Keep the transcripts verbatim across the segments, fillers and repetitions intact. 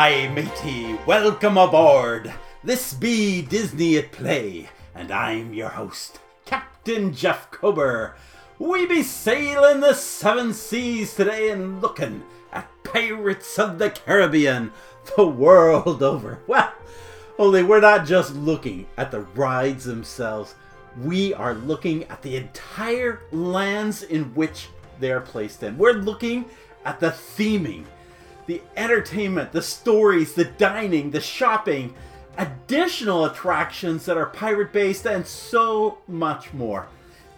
Hi matey, welcome aboard. This be Disney at Play, and I'm your host, Captain Jeff Cober. We be sailing the seven seas today and looking at Pirates of the Caribbean the world over. Well, only we're not just looking at the rides themselves. We are looking at the entire lands in which they are placed in. We're looking at the theming, the entertainment, the stories, the dining, the shopping, additional attractions that are pirate-based, and so much more.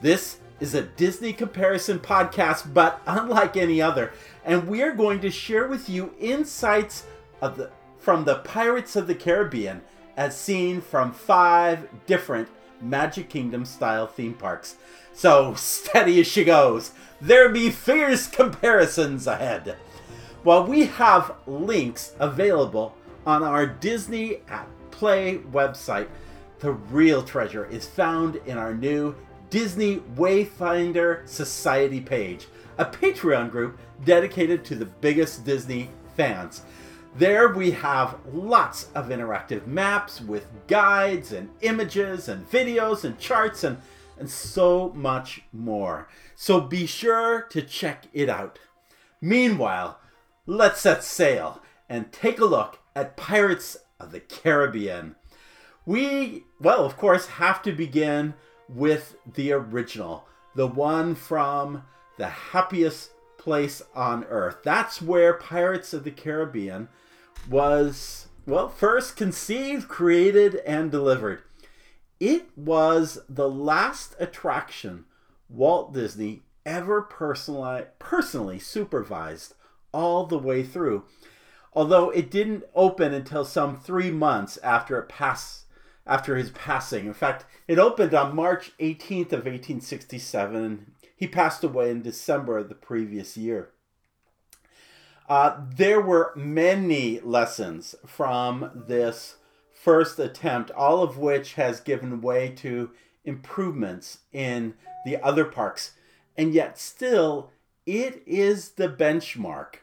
This is a Disney comparison podcast, but unlike any other, and we are going to share with you insights of the, from the Pirates of the Caribbean as seen from five different Magic Kingdom-style theme parks. So steady as she goes, there be fierce comparisons ahead. Well, we have links available on our Disney at Play website. The real treasure is found in our new Disney Wayfinder Society page, a Patreon group dedicated to the biggest Disney fans. There we have lots of interactive maps with guides and images and videos and charts and, and so much more. So be sure to check it out. Meanwhile, let's set sail and take a look at Pirates of the Caribbean. We, well, of course, have to begin with the original, the one from the happiest place on Earth. That's where Pirates of the Caribbean was, well, first conceived, created, and delivered. It was the last attraction Walt Disney ever personally, personally supervised all the way through, although it didn't open until some three months after it passed, after his passing. In fact, it opened on March eighteenth of eighteen sixty-seven. He passed away in December of the previous year. Uh, there were many lessons from this first attempt, all of which has given way to improvements in the other parks. And yet still, it is the benchmark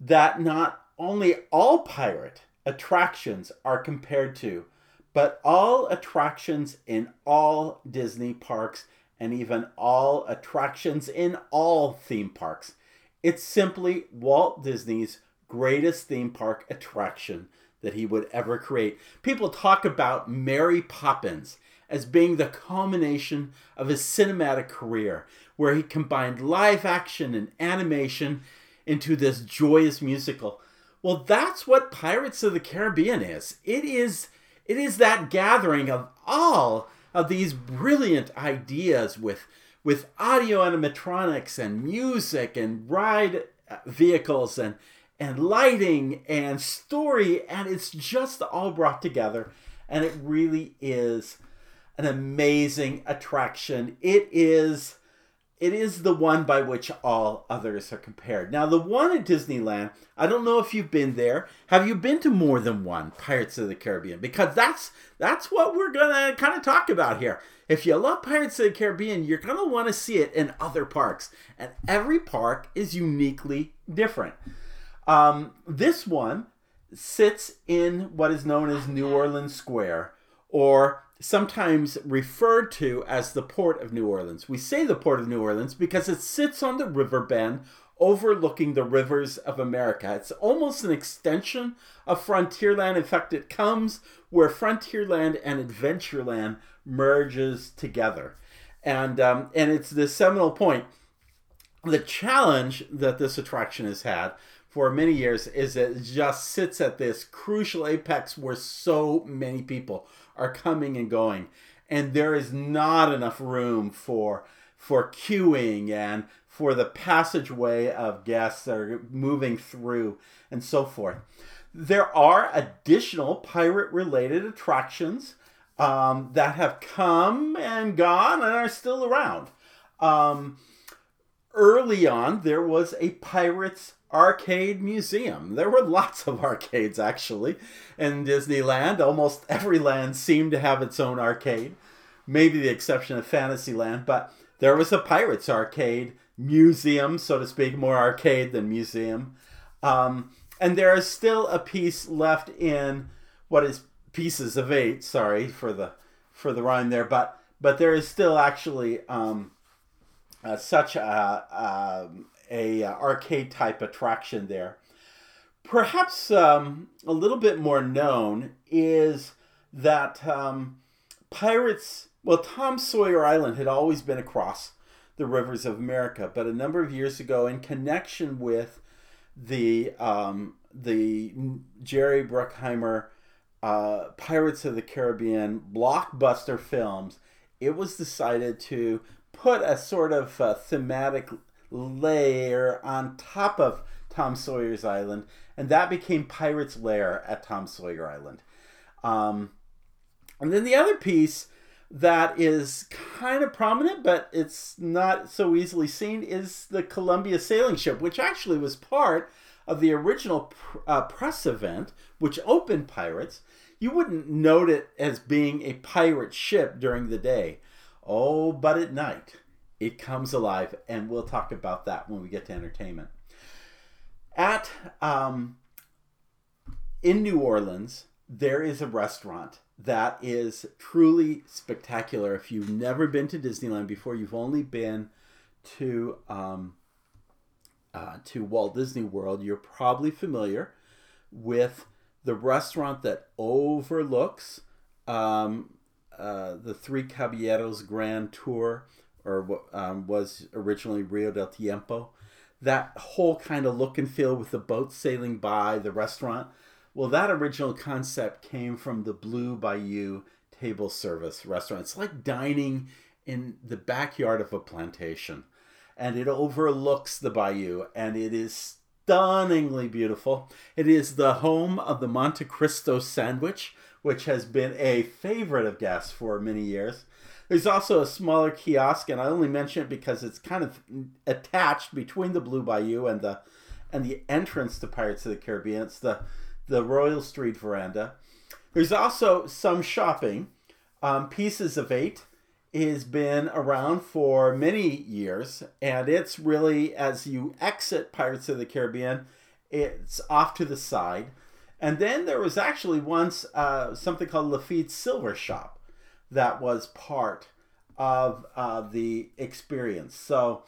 that not only all pirate attractions are compared to, but all attractions in all Disney parks and even all attractions in all theme parks. It's simply Walt Disney's greatest theme park attraction that he would ever create. People talk about Mary Poppins as being the culmination of his cinematic career, where he combined live action and animation into this joyous musical. Well, that's what Pirates of the Caribbean is. It is, it is that gathering of all of these brilliant ideas with, with audio animatronics and music and ride vehicles and, and lighting and story, and it's just all brought together, and it really is an amazing attraction. It is, it is the one by which all others are compared. Now, the one at Disneyland, I don't know if you've been there. Have you been to more than one Pirates of the Caribbean? Because that's that's what we're gonna kind of talk about here. If you love Pirates of the Caribbean, you're gonna want to see it in other parks, and every park is uniquely different. Um, this one sits in what is known as New Orleans Square, or sometimes referred to as the Port of New Orleans. We say the Port of New Orleans because it sits on the river bend overlooking the rivers of America. It's almost an extension of Frontierland. In fact, it comes where Frontierland and Adventureland merges together. And, um, and it's the seminal point. The challenge that this attraction has had for many years is it just sits at this crucial apex where so many people are coming and going, and there is not enough room for for queuing and for the passageway of guests that are moving through and so forth. There are additional pirate-related attractions um, that have come and gone and are still around. Um, early on, there was a Pirates Arcade Museum. There were lots of arcades, actually, in Disneyland. Almost every land seemed to have its own arcade, maybe the exception of Fantasyland, but there was a Pirates Arcade Museum, so to speak, more arcade than museum. Um, And there is still a piece left in what is Pieces of Eight. Sorry for the for the rhyme there, but but there is still actually um, uh, such a, um, a arcade type attraction there. Perhaps um, a little bit more known is that um, pirates. Well, Tom Sawyer Island had always been across the rivers of America, but a number of years ago, in connection with the um, the Jerry Bruckheimer uh, Pirates of the Caribbean blockbuster films, it was decided to put a sort of uh, thematic layer on top of Tom Sawyer's Island, and that became Pirate's Lair at Tom Sawyer Island. Um, and then the other piece that is kind of prominent, but it's not so easily seen, is the Columbia Sailing Ship, which actually was part of the original pr- uh, press event, which opened Pirates. You wouldn't note it as being a pirate ship during the day. Oh, but at night, it comes alive, and we'll talk about that when we get to entertainment. At, um, in New Orleans, there is a restaurant that is truly spectacular. If you've never been to Disneyland before, you've only been to um, uh, to Walt Disney World, you're probably familiar with the restaurant that overlooks um, uh, the Three Caballeros Grand Tour, or um, was originally Rio del Tiempo. That whole kind of look and feel with the boats sailing by the restaurant. Well, that original concept came from the Blue Bayou table service restaurant. It's like dining in the backyard of a plantation, and it overlooks the bayou, and it is stunningly beautiful. It is the home of the Monte Cristo sandwich, which has been a favorite of guests for many years. There's also a smaller kiosk, and I only mention it because it's kind of attached between the Blue Bayou and the and the entrance to Pirates of the Caribbean. It's the the Royal Street Veranda. There's also some shopping. Um, Pieces of Eight has been around for many years, and it's really, as you exit Pirates of the Caribbean, it's off to the side. And then there was actually once uh, something called Lafitte's Silver Shop that was part of uh, the experience. So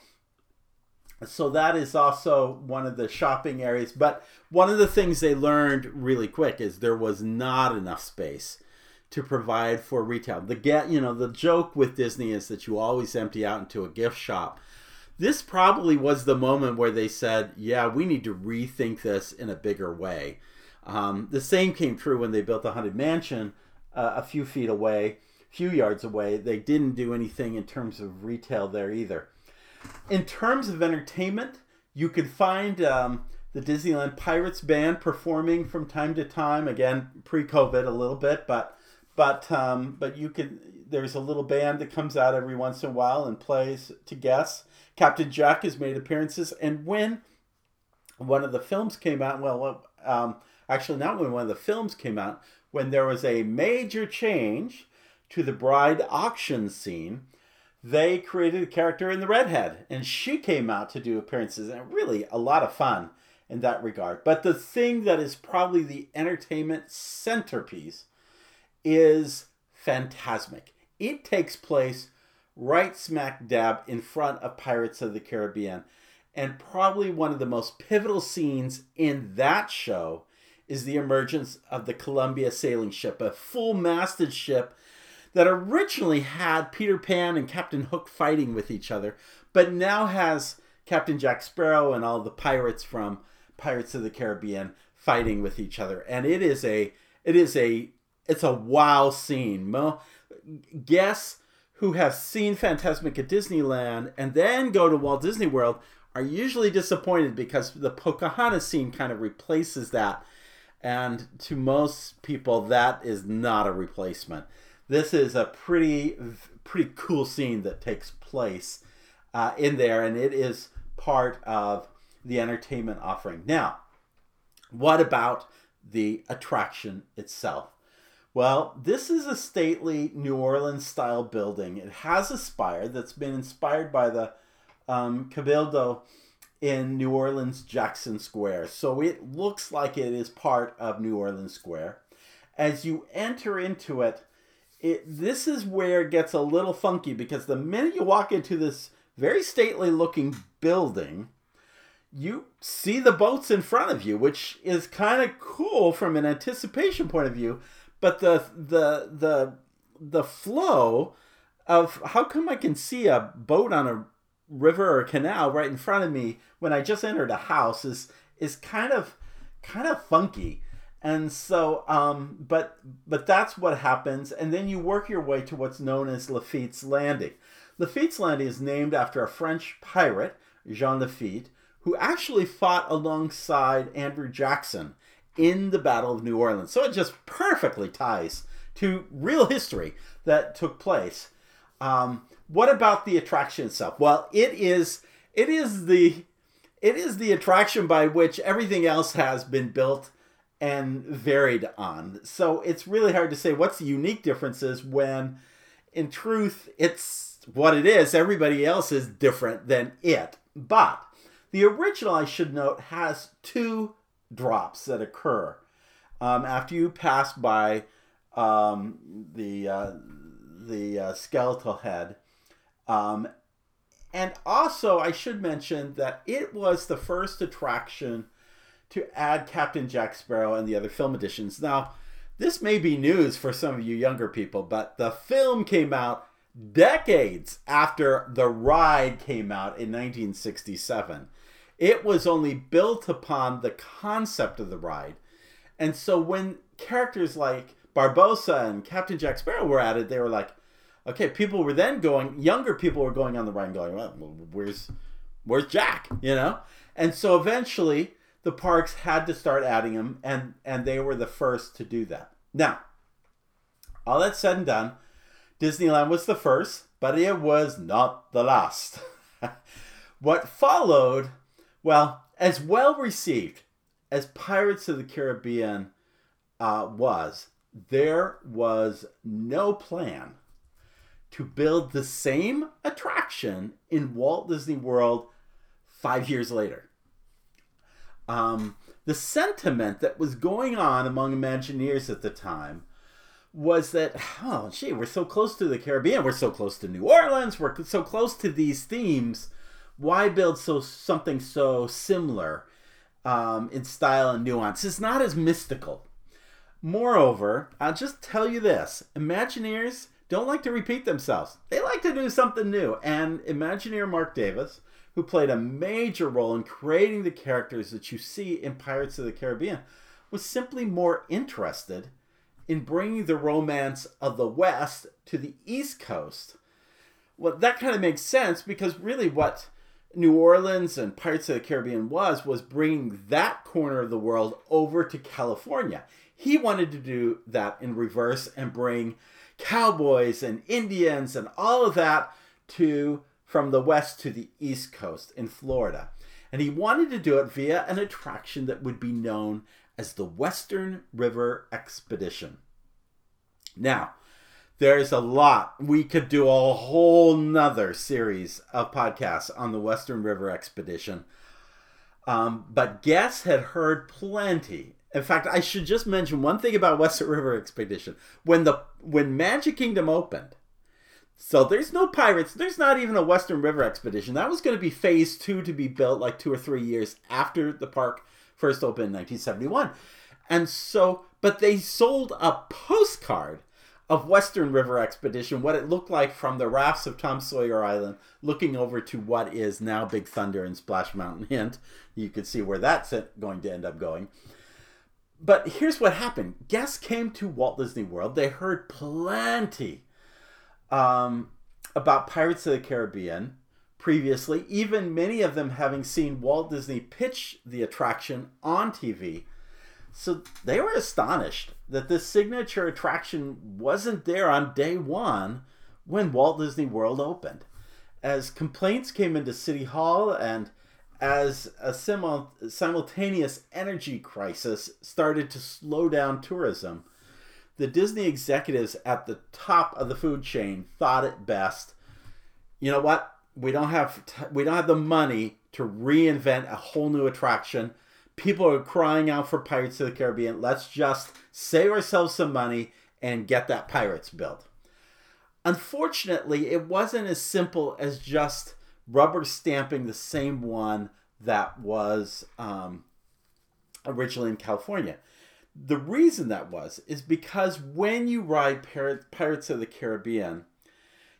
So that is also one of the shopping areas. But one of the things they learned really quick is there was not enough space to provide for retail. The get, you know, the joke with Disney is that you always empty out into a gift shop. This probably was the moment where they said, yeah, we need to rethink this in a bigger way. Um, the same came true when they built the Haunted Mansion uh, a few feet away, few yards away. They didn't do anything in terms of retail there either. In terms of entertainment, you can find um, the Disneyland Pirates Band performing from time to time. Again, pre-COVID a little bit, but but um, but you can. There's a little band that comes out every once in a while and plays to guests. Captain Jack has made appearances, and when one of the films came out, well, um, actually not when one of the films came out, when there was a major change to the bride auction scene, they created a character in the Redhead, and she came out to do appearances, and really a lot of fun in that regard. But the thing that is probably the entertainment centerpiece is Fantasmic. It takes place right smack dab in front of Pirates of the Caribbean, and probably one of the most pivotal scenes in that show is the emergence of the Columbia Sailing Ship, a full-masted ship that originally had Peter Pan and Captain Hook fighting with each other, but now has Captain Jack Sparrow and all the pirates from Pirates of the Caribbean fighting with each other. And it is a, it is a, it's a wow scene. Mo, guests who have seen Fantasmic at Disneyland and then go to Walt Disney World are usually disappointed because the Pocahontas scene kind of replaces that. And to most people, that is not a replacement. This is a pretty, pretty cool scene that takes place uh, in there, and it is part of the entertainment offering. Now, what about the attraction itself? Well, this is a stately New Orleans-style building. It has a spire that's been inspired by the um, Cabildo in New Orleans Jackson Square. So it looks like it is part of New Orleans Square. As you enter into it, it this is where it gets a little funky, because the minute you walk into this very stately looking building, you see the boats in front of you, which is kind of cool from an anticipation point of view. But the the the the flow of how come I can see a boat on a river or canal right in front of me when I just entered a house is is kind of kind of funky. And so um but but that's what happens, and then you work your way to what's known as Lafitte's Landing. Lafitte's Landing is named after a French pirate, Jean Lafitte, who actually fought alongside Andrew Jackson in the Battle of New Orleans. So it just perfectly ties to real history that took place. Um, what about the attraction itself? Well, it is it is the it is the attraction by which everything else has been built and varied on. So it's really hard to say what's the unique differences when, in truth, it's what it is. Everybody else is different than it. But the original, I should note, has two drops that occur um, after you pass by um, the uh, the uh, skeletal head. Um, and also, I should mention that it was the first attraction to add Captain Jack Sparrow and the other film editions. Now, this may be news for some of you younger people, but the film came out decades after the ride came out in nineteen sixty-seven. It was only built upon the concept of the ride. And so when characters like Barbossa and Captain Jack Sparrow were added, they were like, okay, people were then going, younger people were going on the ride and going, well, where's, where's Jack, you know? And so eventually the parks had to start adding him, and, and they were the first to do that. Now, all that said and done, Disneyland was the first, but it was not the last. What followed, well, as well received as Pirates of the Caribbean uh, was, there was no plan to build the same attraction in Walt Disney World five years later. Um, the sentiment that was going on among Imagineers at the time was that, oh, gee, we're so close to the Caribbean, we're so close to New Orleans, we're so close to these themes. Why build so something so similar um, in style and nuance? It's not as mystical. Moreover, I'll just tell you this. Imagineers don't like to repeat themselves. They like to do something new. And Imagineer Mark Davis, who played a major role in creating the characters that you see in Pirates of the Caribbean, was simply more interested in bringing the romance of the West to the East Coast. Well, that kind of makes sense, because really what New Orleans and Pirates of the Caribbean was, was bringing that corner of the world over to California. He wanted to do that in reverse and bring cowboys and Indians and all of that to from the West to the East Coast in Florida. And he wanted to do it via an attraction that would be known as the Western River Expedition. Now, there's a lot. We could do a whole nother series of podcasts on the Western River Expedition. Um, but guests had heard plenty. In fact, I should just mention one thing about Western River Expedition. When the when Magic Kingdom opened, so there's no pirates. There's not even a Western River Expedition. That was going to be phase two, to be built like two or three years after the park first opened in nineteen seventy-one. And so, but they sold a postcard of Western River Expedition, what it looked like from the rafts of Tom Sawyer Island, looking over to what is now Big Thunder and Splash Mountain. Hint, you could see where that's going to end up going. But here's what happened. Guests came to Walt Disney World. They heard plenty um, about Pirates of the Caribbean previously, even many of them having seen Walt Disney pitch the attraction on T V. So they were astonished that this signature attraction wasn't there on day one when Walt Disney World opened. As complaints came into City Hall and as a simul- simultaneous energy crisis started to slow down tourism, the Disney executives at the top of the food chain thought it best, you know what, we don't have t- we don't have the money to reinvent a whole new attraction. People are crying out for Pirates of the Caribbean. Let's just save ourselves some money and get that Pirates built. Unfortunately, it wasn't as simple as just rubber stamping the same one that was um, originally in California. The reason that was is because when you ride Pirates of the Caribbean,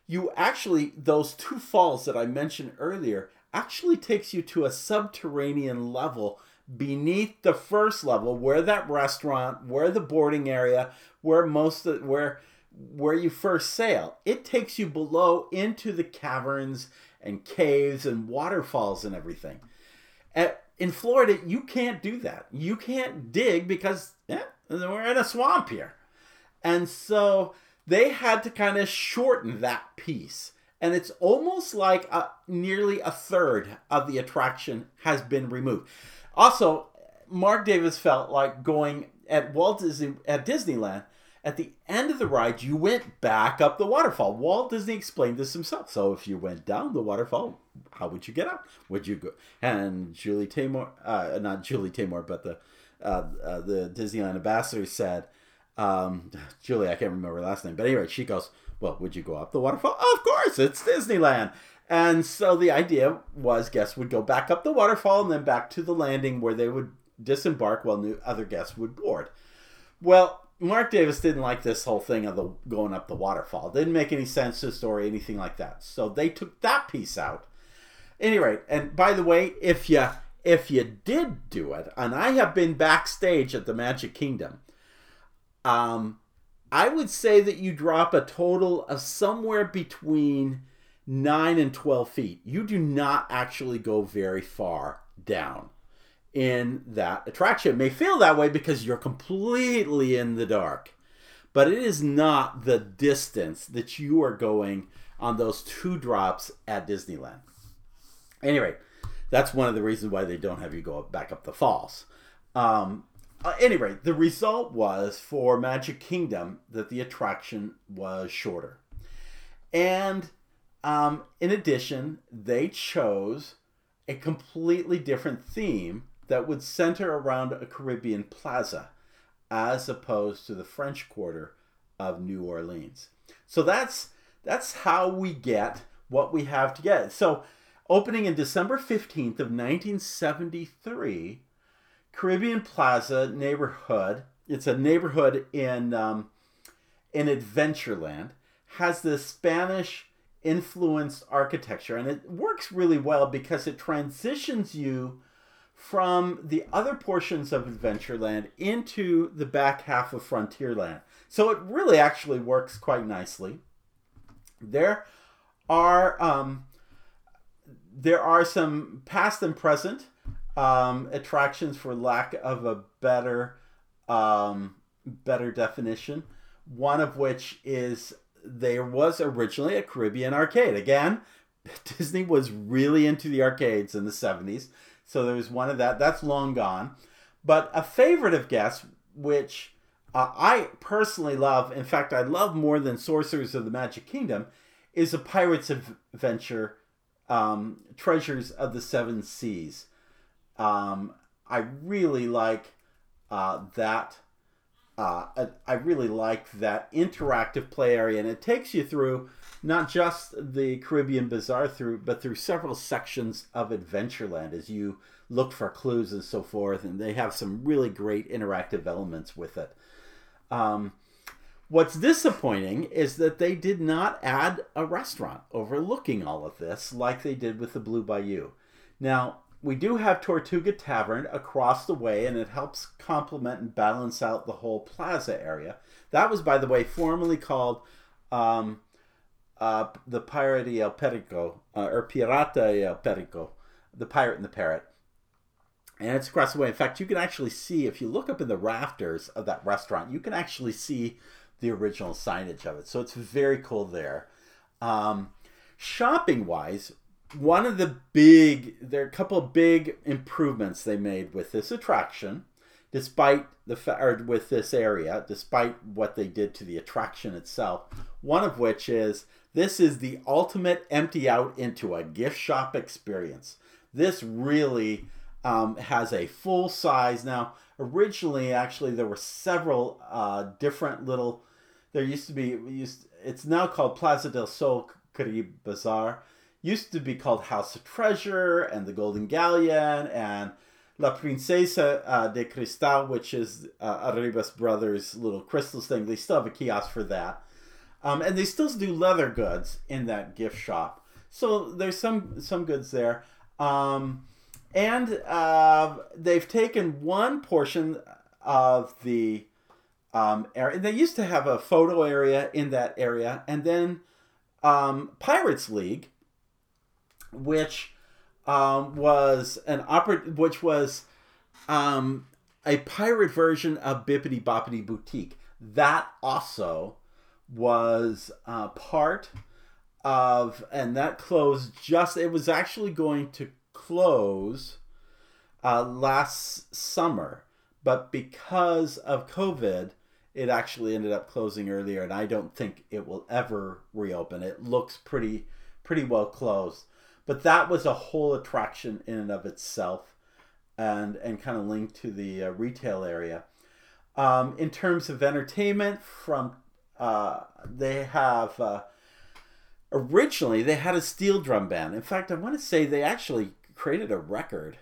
you actually, those two falls that I mentioned earlier, actually takes you to a subterranean level beneath the first level where that restaurant, where the boarding area, where most of, where where you first sail. It takes you below into the caverns and caves and waterfalls and everything. At, in Florida, you can't do that. You can't dig because yeah, we're in a swamp here. And so they had to kind of shorten that piece. And it's almost like a, nearly a third of the attraction has been removed. Also, Mark Davis felt like going at Walt Disney, at Disneyland, at the end of the ride, you went back up the waterfall. Walt Disney explained this himself. So if you went down the waterfall, how would you get up? Would you go? And Julie Taymor, uh, not Julie Taymor, but the uh, uh, the Disneyland ambassador said, um, Julie, I can't remember her last name. But anyway, she goes, well, would you go up the waterfall? Of course, it's Disneyland. And so the idea was guests would go back up the waterfall and then back to the landing where they would disembark while new other guests would board. Well, Mark Davis didn't like this whole thing of the going up the waterfall. It didn't make any sense to the story, anything like that. So they took that piece out. Anyway, and by the way, if you if you did do it, and I have been backstage at the Magic Kingdom, um, I would say that you drop a total of somewhere between nine and twelve feet. You do not actually go very far down in that attraction. It may feel that way because you're completely in the dark, but it is not the distance that you are going on those two drops at Disneyland. Anyway, that's one of the reasons why they don't have you go back up the falls. Um, uh, anyway, the result was for Magic Kingdom that the attraction was shorter. And um, in addition, they chose a completely different theme that would center around a Caribbean plaza as opposed to the French Quarter of New Orleans. So that's that's how we get what we have to get. So opening in December fifteenth of nineteen seventy-three, Caribbean Plaza neighborhood, it's a neighborhood in, um, in Adventureland, has this Spanish influenced architecture, and it works really well because it transitions you from the other portions of Adventureland into the back half of Frontierland. So it really actually works quite nicely. There are um, there are some past and present um, attractions, for lack of a better um, better definition. One of which is, there was originally a Caribbean arcade. Again, Disney was really into the arcades in the seventies. So there was one of that. That's long gone. But a favorite of guests, which uh, I personally love, in fact, I love more than Sorcerers of the Magic Kingdom, is the Pirate's Adventure um, Treasures of the Seven Seas. Um, I really like uh, that Uh, I really like that interactive play area, and it takes you through not just the Caribbean Bazaar, through but through several sections of Adventureland as you look for clues and so forth, and they have some really great interactive elements with it. Um, what's disappointing is that they did not add a restaurant overlooking all of this like they did with the Blue Bayou. Now, we do have Tortuga Tavern across the way, and it helps complement and balance out the whole plaza area. That was, by the way, formerly called um, uh, the Pirata y el Perico, uh, or Pirata y el Perico, the Pirate and the Parrot. And it's across the way. In fact, you can actually see, if you look up in the rafters of that restaurant, you can actually see the original signage of it. So it's very cool there. Um, shopping-wise, one of the big, there are a couple of big improvements they made with this attraction. despite the fact with this area, despite what they did to the attraction itself, one of which is this is the ultimate empty out into a gift shop experience. This really um, has a full size. Now, originally, actually, there were several uh, different little, there used to be, used, it's now called Plaza del Sol Caribe Bazaar. Used to be called House of Treasure and the Golden Galleon and La Princesa uh, de Cristal, which is uh, Arribas Brothers' little crystals thing. They still have a kiosk for that. Um, and they still do leather goods in that gift shop. So there's some, some goods there. Um, and uh, they've taken one portion of the um, area. They used to have a photo area in that area. And then um, Pirates League, which um, was an oper- which was um, a pirate version of Bippity Boppity Boutique. That also was uh, part of, and that closed just, it was actually going to close uh, last summer, but because of COVID, it actually ended up closing earlier, and I don't think it will ever reopen. It looks pretty, pretty well closed. But that was a whole attraction in and of itself, and, and kind of linked to the uh, retail area. Um, in terms of entertainment, from uh, they have, uh, originally they had a steel drum band. In fact, I want to say they actually created a record,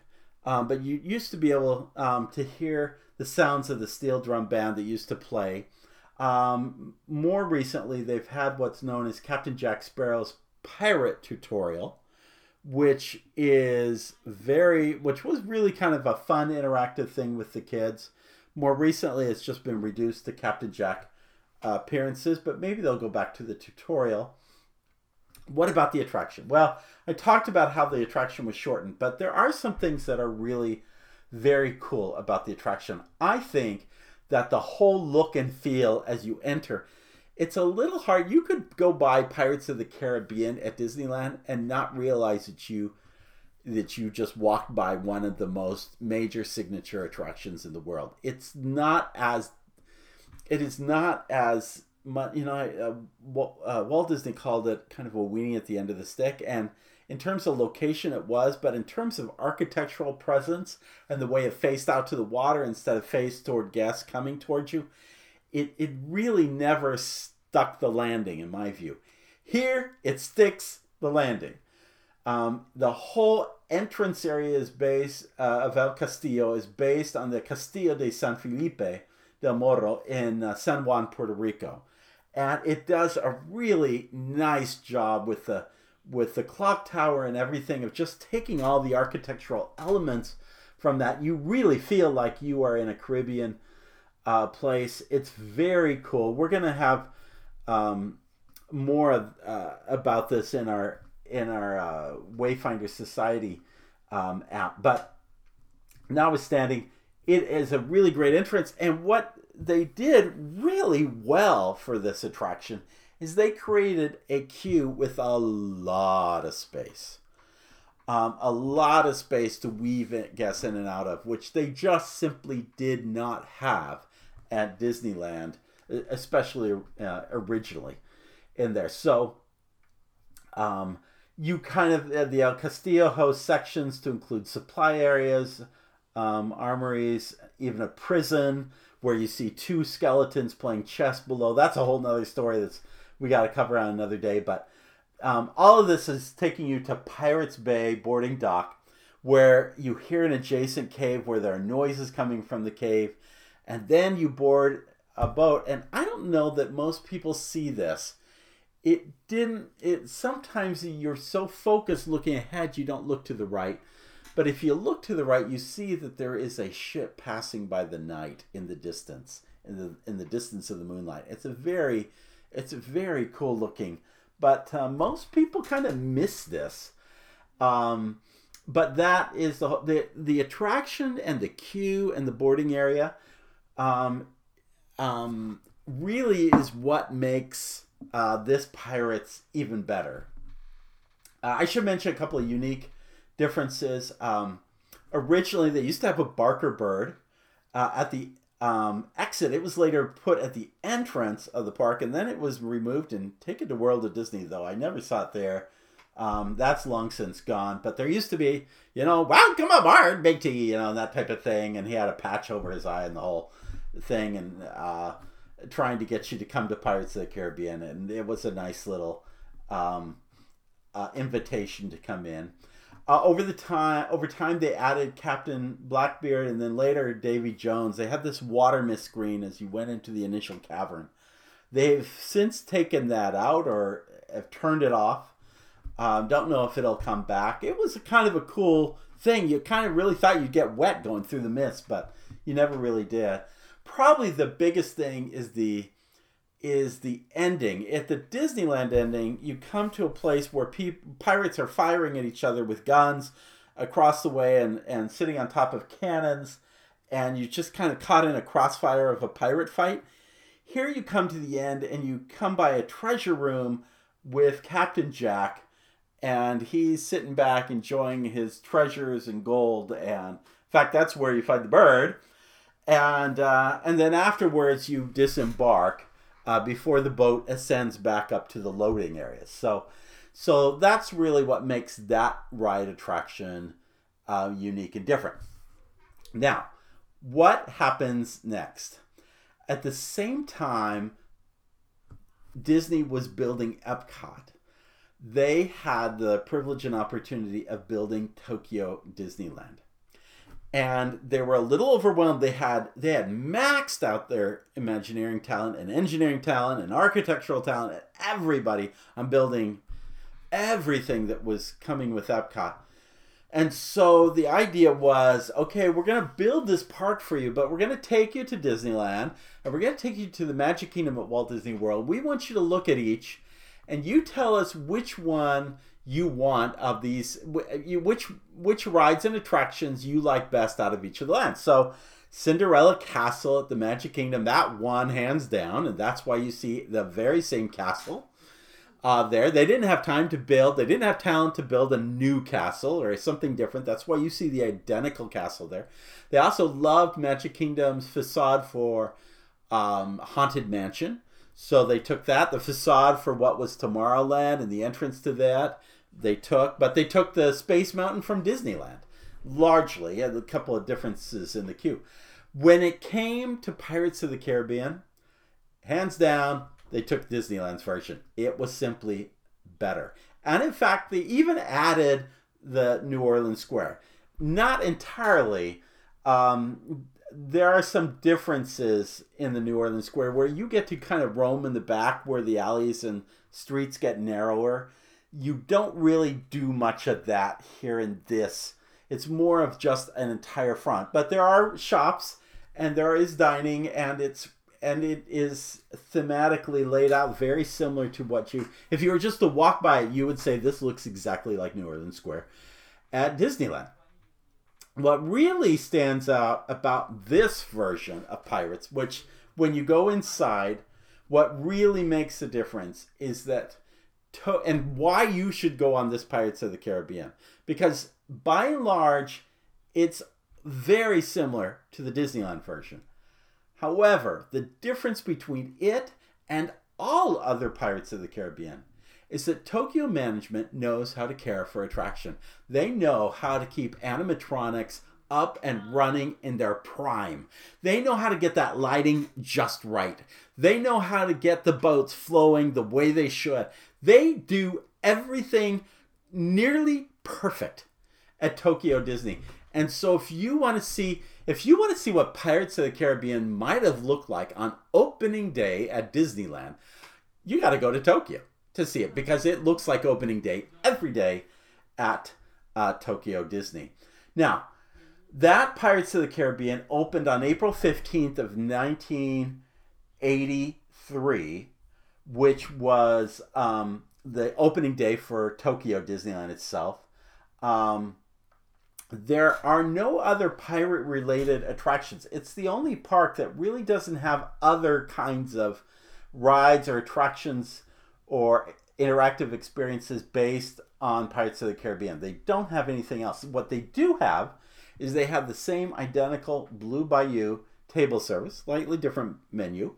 um, but you used to be able um, to hear the sounds of the steel drum band that used to play. Um, more recently, they've had what's known as Captain Jack Sparrow's Pirate Tutorial, which is very, which was really kind of a fun interactive thing with the kids. More recently, it's just been reduced to Captain Jack uh, appearances, but maybe they'll go back to the tutorial. What about the attraction? Well, I talked about how the attraction was shortened, but there are some things that are really very cool about the attraction. I think that the whole look and feel as you enter, it's a little hard. You could go buy Pirates of the Caribbean at Disneyland and not realize that you that you just walked by one of the most major signature attractions in the world. It's not as it is not as much. You know, uh, Walt Disney called it kind of a weenie at the end of the stick. And in terms of location, it was, but in terms of architectural presence and the way it faced out to the water instead of faced toward guests coming towards you, It, it really never stuck the landing, in my view. Here, it sticks the landing. Um, the whole entrance area is based, uh, of El Castillo is based on the Castillo de San Felipe del Morro in uh, San Juan, Puerto Rico. And it does a really nice job with the, with the clock tower and everything of just taking all the architectural elements from that. You really feel like you are in a Caribbean Uh, place. It's very cool. We're gonna have um, more of, uh, about this in our in our uh, Wayfinder Society um, app. But notwithstanding, it is a really great entrance. And what they did really well for this attraction is they created a queue with a lot of space, um, a lot of space to weave guests in and out of, which they just simply did not have at Disneyland, especially uh, originally in there. So um, you kind of, uh, the El Castillo hosts sections to include supply areas, um, armories, even a prison where you see two skeletons playing chess below. That's a whole nother story that's we got to cover on another day. But um, all of this is taking you to Pirates Bay boarding dock, where you hear an adjacent cave where there are noises coming from the cave. And then you board a boat, and I don't know that most people see this. It didn't, it sometimes you're so focused looking ahead, you don't look to the right. But if you look to the right, you see that there is a ship passing by the night in the distance, in the in the distance of the moonlight. It's a very, it's a very cool looking, but uh, most people kind of miss this. Um, but that is the, the the attraction and the queue and the boarding area. Um, um, really is what makes uh, this Pirates even better. Uh, I should mention a couple of unique differences. Um, originally, they used to have a Barker Bird uh, at the um, exit. It was later put at the entrance of the park, and then it was removed and taken to World of Disney, though. I never saw it there. Um, that's long since gone. But there used to be, you know, welcome aboard, Big T, you know, and that type of thing. And he had a patch over his eye and the whole thing, and uh, trying to get you to come to Pirates of the Caribbean. And it was a nice little um, uh, invitation to come in. Uh, over the time, over time, they added Captain Blackbeard, and then later Davy Jones. They had this water mist screen as you went into the initial cavern. They've since taken that out or have turned it off. Um, don't know if it'll come back. It was a kind of a cool thing. You kind of really thought you'd get wet going through the mist, but you never really did. Probably the biggest thing is the is the ending. At the Disneyland ending, you come to a place where pe- pirates are firing at each other with guns across the way and, and sitting on top of cannons, and you just kind of caught in a crossfire of a pirate fight. Here you come to the end, and you come by a treasure room with Captain Jack, and he's sitting back enjoying his treasures and gold, and in fact, that's where you find the bird. And, uh, and then afterwards, you disembark Uh, before the boat ascends back up to the loading area. So so that's really what makes that ride attraction uh, unique and different. Now, what happens next? At the same time Disney was building Epcot, they had the privilege and opportunity of building Tokyo Disneyland. And they were a little overwhelmed. They had they had maxed out their Imagineering talent and engineering talent and architectural talent and everybody on building everything that was coming with Epcot. And so the idea was, okay, we're going to build this park for you, but we're going to take you to Disneyland and we're going to take you to the Magic Kingdom at Walt Disney World. We want you to look at each and you tell us which one you want of these, which which rides and attractions you like best out of each of the lands. So Cinderella Castle at the Magic Kingdom, that one hands down, and that's why you see the very same castle uh, there. They didn't have time to build, they didn't have talent to build a new castle or something different. That's why you see the identical castle there. They also loved Magic Kingdom's facade for um, Haunted Mansion. So they took that, the facade for what was Tomorrowland and the entrance to that. They took, but they took the Space Mountain from Disneyland, largely, a couple of differences in the queue. When it came to Pirates of the Caribbean, hands down, they took Disneyland's version. It was simply better. And in fact, they even added the New Orleans Square. Not entirely. Um, there are some differences in the New Orleans Square where you get to kind of roam in the back where the alleys and streets get narrower. You don't really do much of that here in this. It's more of just an entire front. But there are shops and there is dining, and it's and it is thematically laid out very similar to what you... If you were just to walk by it, you would say this looks exactly like New Orleans Square at Disneyland. What really stands out about this version of Pirates, which when you go inside, what really makes the difference is that... To- and why you should go on this Pirates of the Caribbean, because by and large it's very similar to the Disneyland version. However, the difference between it and all other Pirates of the Caribbean is that Tokyo management knows how to care for attraction. They know how to keep animatronics up and running in their prime. They know how to get that lighting just right. They know how to get the boats flowing the way they should. They do everything nearly perfect at Tokyo Disney. And so if you want to see if you want to see what Pirates of the Caribbean might have looked like on opening day at Disneyland, you got to go to Tokyo to see it, because it looks like opening day every day at uh, Tokyo Disney. Now, that Pirates of the Caribbean opened on April fifteenth of nineteen eighty-three, which was um, the opening day for Tokyo Disneyland itself. Um, there are no other pirate-related attractions. It's the only park that really doesn't have other kinds of rides or attractions or interactive experiences based on Pirates of the Caribbean. They don't have anything else. What they do have is they have the same identical Blue Bayou table service, slightly different menu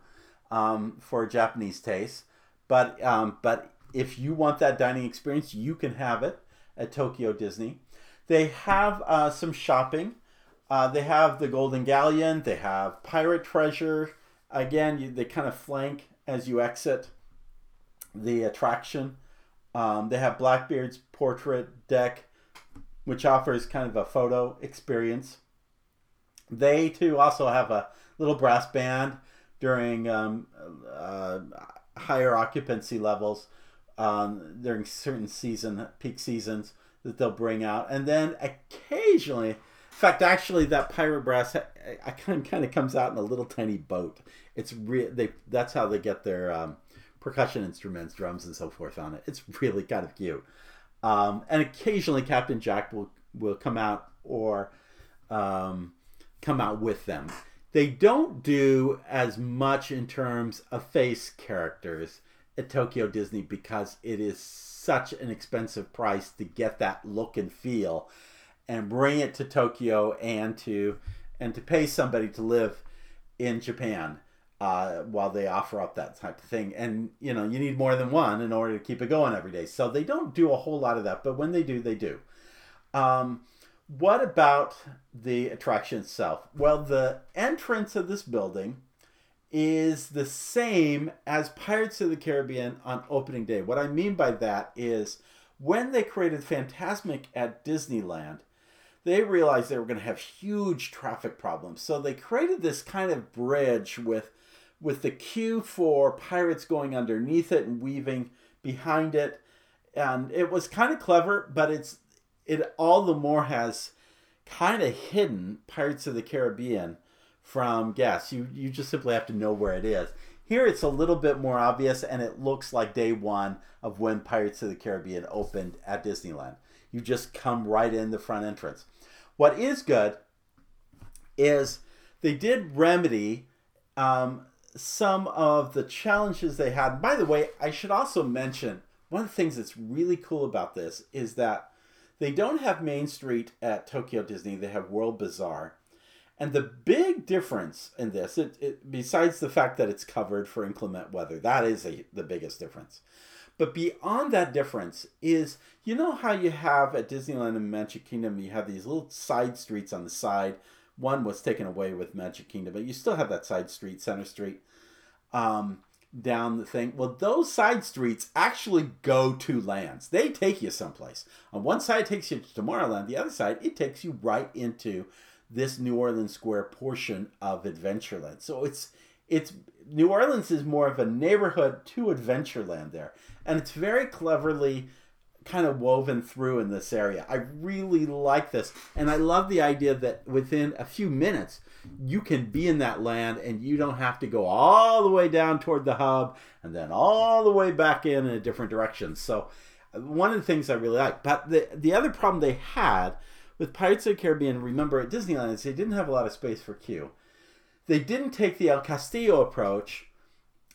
um, for Japanese taste. But um, but if you want that dining experience, you can have it at Tokyo Disney. They have uh, some shopping. Uh, they have the Golden Galleon. They have Pirate Treasure. Again, you, they kind of flank as you exit the attraction. Um, they have Blackbeard's portrait deck, which offers kind of a photo experience. They, too, also have a little brass band during um, uh, higher occupancy levels um, during certain season, peak seasons that they'll bring out. And then occasionally, in fact, actually, that pirate brass I kind of, kind of comes out in a little tiny boat. It's re- they That's how they get their um, percussion instruments, drums, and so forth on it. It's really kind of cute. Um, and occasionally, Captain Jack will, will come out or... Um, come out with them. They don't do as much in terms of face characters at Tokyo Disney because it is such an expensive price to get that look and feel and bring it to Tokyo and to and to pay somebody to live in Japan uh, while they offer up that type of thing. And, you know, you need more than one in order to keep it going every day. So they don't do a whole lot of that, but when they do, they do. Um, What about the attraction itself? Well, the entrance of this building is the same as Pirates of the Caribbean on opening day. What I mean by that is when they created Fantasmic at Disneyland, they realized they were going to have huge traffic problems. So they created this kind of bridge with, with the queue for pirates going underneath it and weaving behind it. And it was kind of clever, but it's It all the more has kind of hidden Pirates of the Caribbean from guests. You you just simply have to know where it is. Here it's a little bit more obvious, and it looks like day one of when Pirates of the Caribbean opened at Disneyland. You just come right in the front entrance. What is good is they did remedy um, some of the challenges they had. By the way, I should also mention one of the things that's really cool about this is that they don't have Main Street at Tokyo Disney. They have World Bazaar. And the big difference in this, it, it, besides the fact that it's covered for inclement weather, that is a, the biggest difference. But beyond that difference is, you know how you have at Disneyland and Magic Kingdom, you have these little side streets on the side. One was taken away with Magic Kingdom, but you still have that side street, Center Street, um, down the thing. Well, those side streets actually go to lands. They take you someplace. On one side, it takes you to Tomorrowland. The other side, it takes you right into this New Orleans Square portion of Adventureland. So it's it's New Orleans is more of a neighborhood to Adventureland there. And it's very cleverly kind of woven through in this area. I really like this. And I love the idea that within a few minutes, you can be in that land and you don't have to go all the way down toward the hub and then all the way back in in a different direction. So one of the things I really like. But the, the other problem they had with Pirates of the Caribbean, remember at Disneyland, is they didn't have a lot of space for queue. They didn't take the El Castillo approach,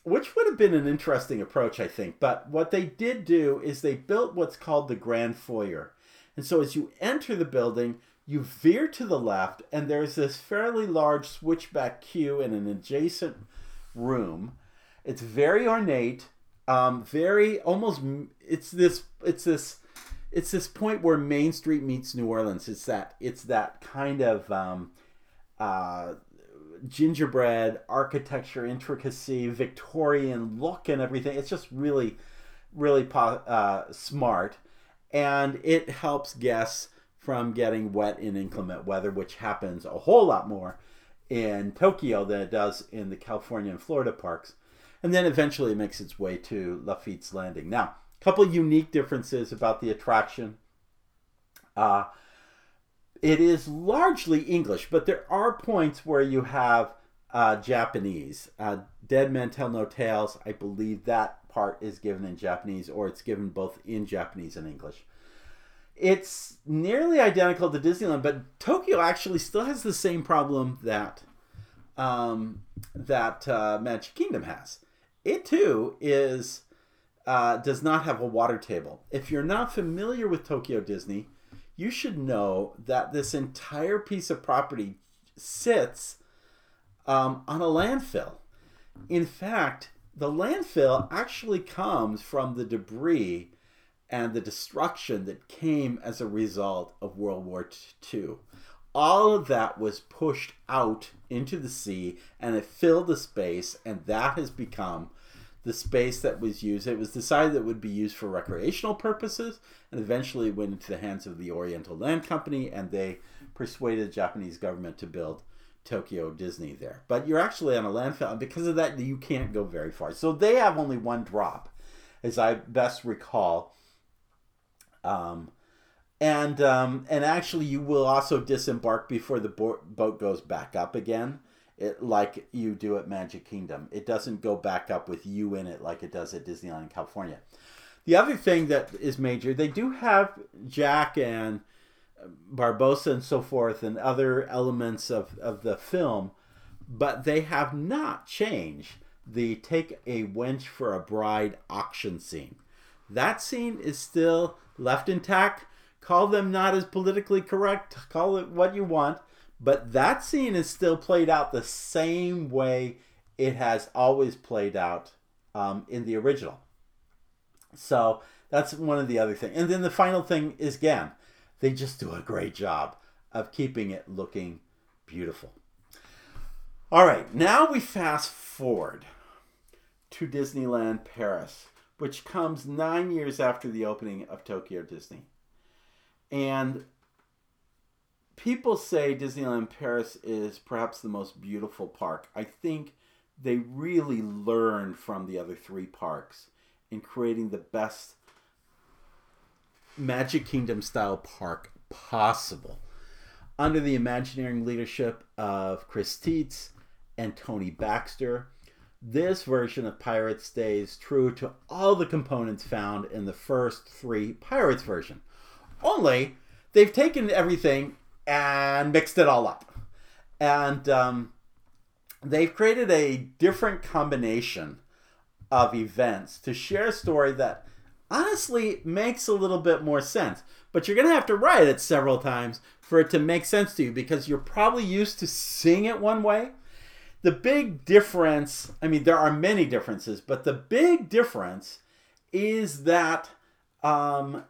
which would have been an interesting approach, I think. But what they did do is they built what's called the Grand Foyer. And so as you enter the building, you veer to the left, and there's this fairly large switchback queue in an adjacent room. It's very ornate, um, very almost. It's this. It's this. It's this point where Main Street meets New Orleans. It's that. It's that kind of um, uh, gingerbread architecture, intricacy, Victorian look, and everything. It's just really, really po- uh, smart, and it helps guests from getting wet in inclement weather, which happens a whole lot more in Tokyo than it does in the California and Florida parks. And then eventually it makes its way to Lafitte's Landing. Now, a couple unique differences about the attraction. Uh, it is largely English, but there are points where you have uh, Japanese. Uh, Dead Men Tell No Tales, I believe that part is given in Japanese, or it's given both in Japanese and English. It's nearly identical to Disneyland, but Tokyo actually still has the same problem that um, that uh, Magic Kingdom has. It too is uh, does not have a water table. If you're not familiar with Tokyo Disney, you should know that this entire piece of property sits um, on a landfill. In fact, the landfill actually comes from the debris and the destruction that came as a result of World War Two. All of that was pushed out into the sea, and it filled the space, and that has become the space that was used. It was decided that it would be used for recreational purposes, and eventually went into the hands of the Oriental Land Company, and they persuaded the Japanese government to build Tokyo Disney there. But you're actually on a landfill, and because of that, you can't go very far. So they have only one drop, as I best recall. Um, and um, and actually, you will also disembark before the bo- boat goes back up again, it, like you do at Magic Kingdom. It doesn't go back up with you in it like it does at Disneyland in California. The other thing that is major, they do have Jack and Barbossa and so forth and other elements of, of the film, but they have not changed the take a wench for a bride auction scene. That scene is still left intact. Call them not as politically correct, call it what you want, but that scene is still played out the same way it has always played out um, in the original. So that's one of the other things. And then the final thing is, again, they just do a great job of keeping it looking beautiful. All right, now we fast forward to Disneyland Paris, which comes nine years after the opening of Tokyo Disney. And people say Disneyland Paris is perhaps the most beautiful park. I think they really learned from the other three parks in creating the best Magic Kingdom style park possible. Under the Imagineering leadership of Chris Teets and Tony Baxter, this version of Pirates stays true to all the components found in the first three Pirates version. Only, they've taken everything and mixed it all up. And um, they've created a different combination of events to share a story that honestly makes a little bit more sense. But you're going to have to write it several times for it to make sense to you, because you're probably used to seeing it one way. The big difference, I mean, there are many differences, but the big difference is that um,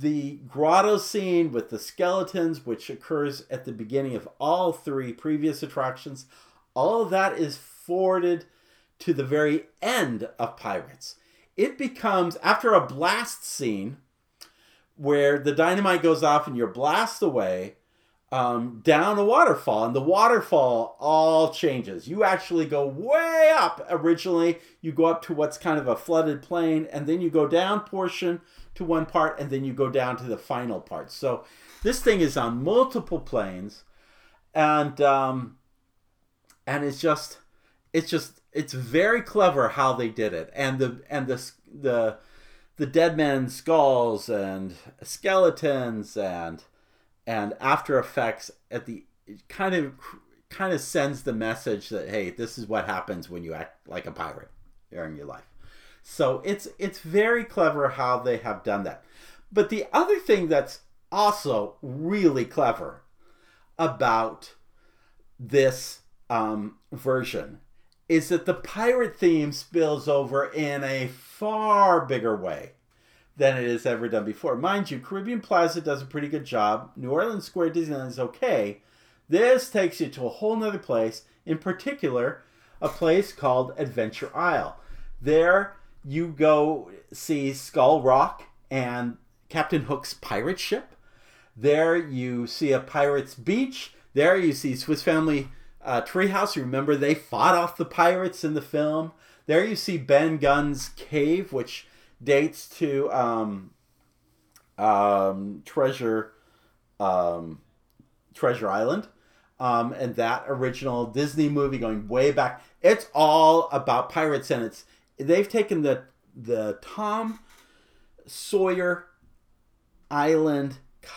the grotto scene with the skeletons, which occurs at the beginning of all three previous attractions, all of that is forwarded to the very end of Pirates. It becomes, after a blast scene, where the dynamite goes off and you're blasted away, Um, down a waterfall, and the waterfall all changes. You actually go way up. Originally, you go up to what's kind of a flooded plain, and then you go down portion to one part, and then you go down to the final part. So this thing is on multiple planes, and um, and it's just it's just it's very clever how they did it, and the and the the the dead man's skulls and skeletons and. And After Effects at the it kind of kind of sends the message that, hey, this is what happens when you act like a pirate during your life. So it's it's very clever how they have done that. But the other thing that's also really clever about this um, version is that the pirate theme spills over in a far bigger way than it has ever done before. Mind you, Caribbean Plaza does a pretty good job. New Orleans Square Disneyland is okay. This takes you to a whole nother place, in particular, a place called Adventure Isle. There you go see Skull Rock and Captain Hook's pirate ship. There you see a pirate's beach. There you see Swiss Family uh, Treehouse. Remember, they fought off the pirates in the film. There you see Ben Gunn's cave, which dates to um, um, Treasure um, Treasure Island um, and that original Disney movie going way back. It's all about pirates, and it's they've taken the the Tom Sawyer Island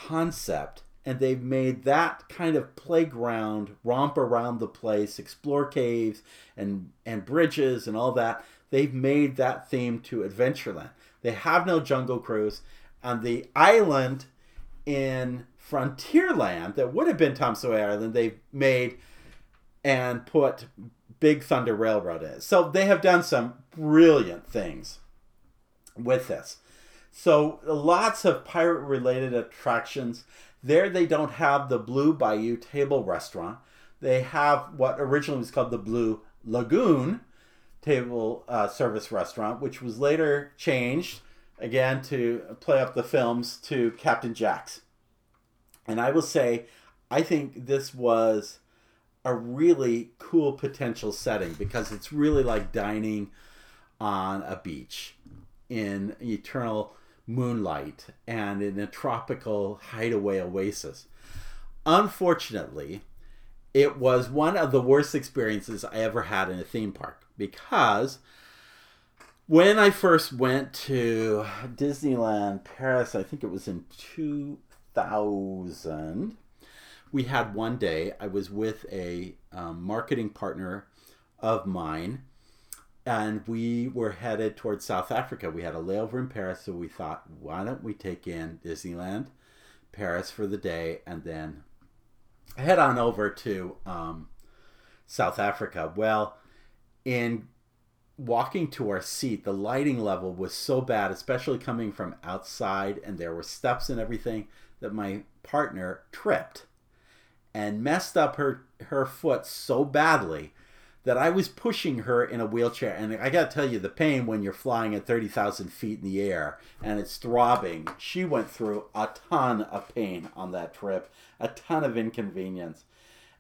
concept, and they've made that kind of playground, romp around the place, explore caves and and bridges and all that. They've made that theme to Adventureland. They have no Jungle Cruise, and the island in Frontierland that would have been Tom Sawyer Island, they've made and put Big Thunder Railroad in. So they have done some brilliant things with this. So lots of pirate-related attractions. There they don't have the Blue Bayou Table Restaurant. They have what originally was called the Blue Lagoon Table uh, Service Restaurant, which was later changed, again, to play up the films, to Captain Jack's. And I will say, I think this was a really cool potential setting because it's really like dining on a beach in eternal moonlight and in a tropical hideaway oasis. Unfortunately, it was one of the worst experiences I ever had in a theme park because when I first went to Disneyland Paris, I think it was in two thousand, we had one day. I was with a um, marketing partner of mine, and we were headed towards South Africa. We had a layover in Paris, so we thought, why don't we take in Disneyland Paris for the day and then head on over to um, South Africa. Well, in walking to our seat, the lighting level was so bad, especially coming from outside, and there were steps and everything, that my partner tripped and messed up her, her foot so badly that I was pushing her in a wheelchair. And I got to tell you, the pain when you're flying at thirty thousand feet in the air and it's throbbing. She went through a ton of pain on that trip, a ton of inconvenience.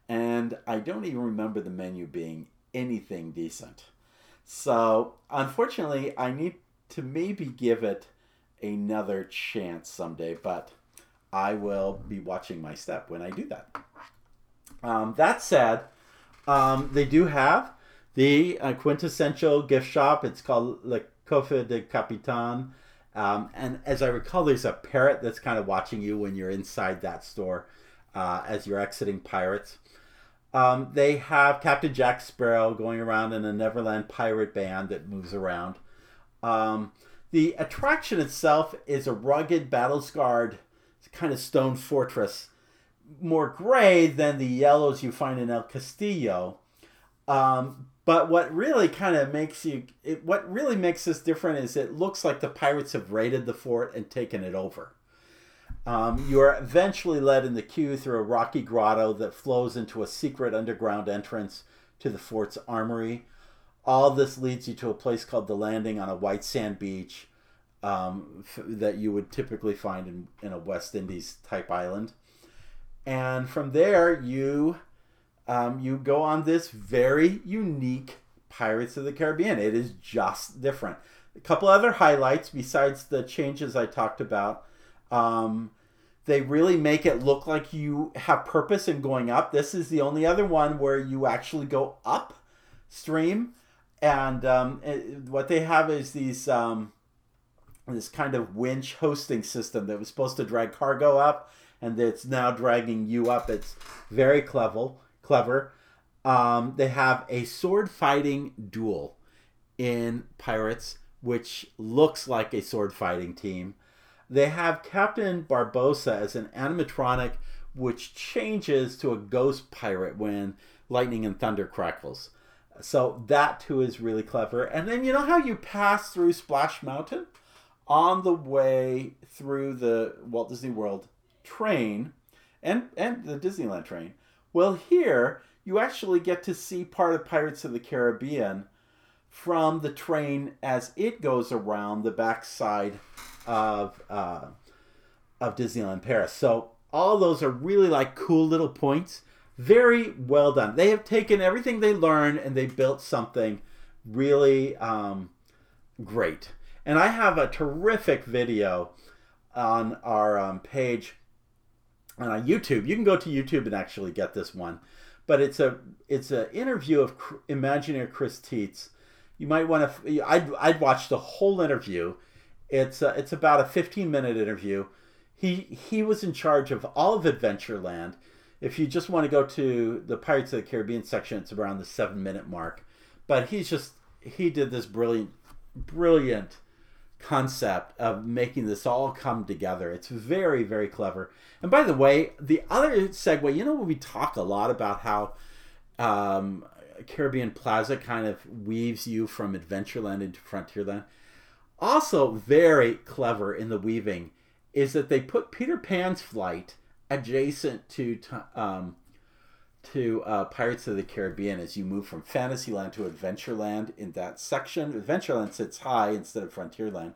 And I don't even remember the menu being anything decent. So unfortunately, I need to maybe give it another chance someday, but I will be watching my step when I do that. Um, that said, um, they do have the uh, quintessential gift shop. It's called Le Coffre de Capitaine. Um, and as I recall, there's a parrot that's kind of watching you when you're inside that store uh, as you're exiting Pirates. Um, they have Captain Jack Sparrow going around in a Neverland pirate band that moves around. Um, the attraction itself is a rugged, battle-scarred kind of stone fortress, more gray than the yellows you find in El Castillo. Um, but what really kind of makes you, it, what really makes this different is it looks like the pirates have raided the fort and taken it over. Um, you are eventually led in the queue through a rocky grotto that flows into a secret underground entrance to the fort's armory. All this leads you to a place called The Landing on a white sand beach um, f- that you would typically find in, in a West Indies type island. And from there, you, um, you go on this very unique Pirates of the Caribbean. It is just different. A couple other highlights besides the changes I talked about. Um, they really make it look like you have purpose in going up. This is the only other one where you actually go upstream. And um, it, what they have is these um, this kind of winch hosting system that was supposed to drag cargo up, and it's now dragging you up. It's very clever. Clever. Um, they have a sword-fighting duel in Pirates, which looks like a sword-fighting team. They have Captain Barbossa as an animatronic, which changes to a ghost pirate when lightning and thunder crackles. So that, too, is really clever. And then you know how you pass through Splash Mountain? On the way through the Walt Disney World train and, and the Disneyland train. Well, here you actually get to see part of Pirates of the Caribbean from the train as it goes around the backside of uh, of Disneyland Paris. So all those are really like cool little points. Very well done. They have taken everything they learned and they built something really um, great. And I have a terrific video on our um, page on YouTube. You can go to YouTube and actually get this one. But it's a it's an interview of Imagineer Chris Teets. You might want to. I'd I'd watch the whole interview. It's uh, it's about a fifteen-minute interview. He he was in charge of all of Adventureland. If you just want to go to the Pirates of the Caribbean section, it's around the seven-minute mark. But he's just he did this brilliant, brilliant concept of making this all come together. It's very, very clever. And by the way, the other segue, you know, we talk a lot about how um, Caribbean Plaza kind of weaves you from Adventureland into Frontierland. Also very clever in the weaving is that they put Peter Pan's Flight adjacent to um, to uh, Pirates of the Caribbean as you move from Fantasyland to Adventureland in that section. Adventureland sits high instead of Frontierland.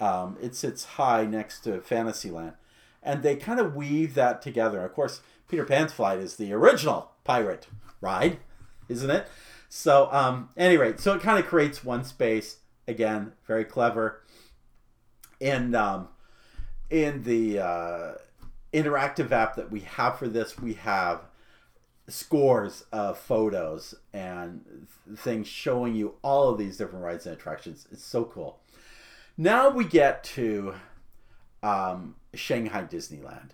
Um, it sits high next to Fantasyland. And they kind of weave that together. Of course, Peter Pan's Flight is the original pirate ride, isn't it? So, um, anyway, so it kind of creates one space. Again, very clever. In, um, in the uh, interactive app that we have for this, we have scores of photos and things showing you all of these different rides and attractions. It's so cool. Now we get to um, Shanghai Disneyland.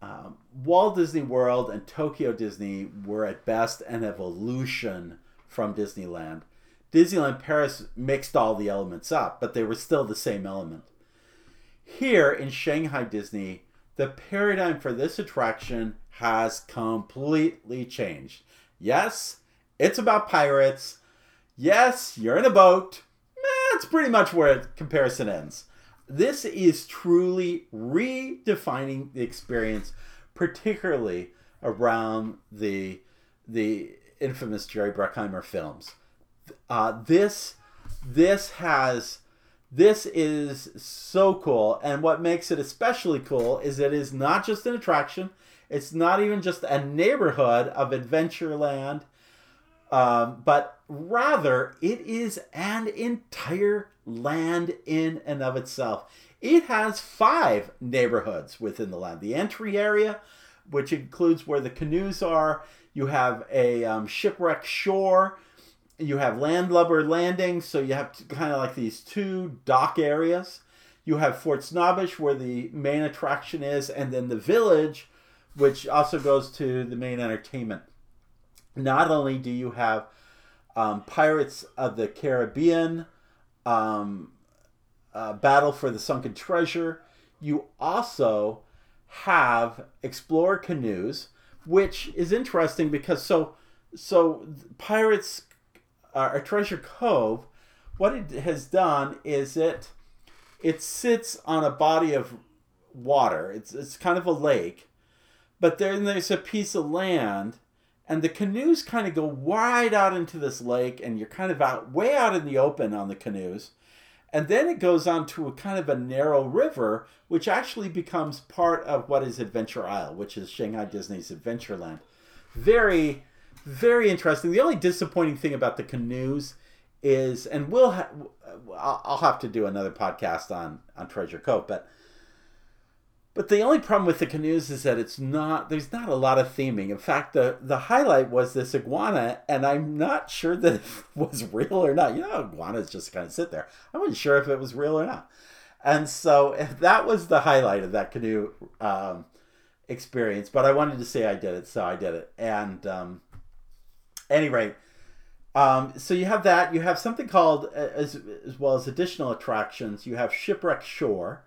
Um, Walt Disney World and Tokyo Disney were at best an evolution from Disneyland. Disneyland Paris mixed all the elements up, but they were still the same element. Here in Shanghai Disney, the paradigm for this attraction has completely changed. Yes, it's about pirates. Yes, you're in a boat. That's pretty much where the comparison ends. This is truly redefining the experience, particularly around the, the infamous Jerry Bruckheimer films. Uh, this, this has, this is so cool. And what makes it especially cool is it is not just an attraction. It's not even just a neighborhood of Adventureland, um, but rather it is an entire land in and of itself. It has five neighborhoods within the land. The entry area, which includes where the canoes are. You have a um, shipwreck shore. You have landlubber landing, so you have to, kind of like these two dock areas. You have Fort Snobbish, where the main attraction is, and then the village, which also goes to the main entertainment. Not only do you have um, Pirates of the Caribbean, um, uh, Battle for the Sunken Treasure, you also have Explorer Canoes, which is interesting because so so Pirates. Uh, or Treasure Cove, what it has done is it it sits on a body of water. It's it's kind of a lake, but then there's a piece of land, and the canoes kind of go wide out into this lake, and you're kind of out way out in the open on the canoes, and then it goes on to a kind of a narrow river, which actually becomes part of what is Adventure Isle, which is Shanghai Disney's Adventureland. Very. Very interesting. The only disappointing thing about the canoes is, and we'll ha- I'll have to do another podcast on, on Treasure Cove, but but the only problem with the canoes is that it's not there's not a lot of theming. In fact, the, the highlight was this iguana, and I'm not sure that it was real or not. You know, iguanas just kind of sit there. I wasn't sure if it was real or not, and so that was the highlight of that canoe um, experience. But I wanted to say I did it, so I did it, and. Um, Anyway, um, so you have that. You have something called, as, as well as additional attractions, you have Shipwreck Shore,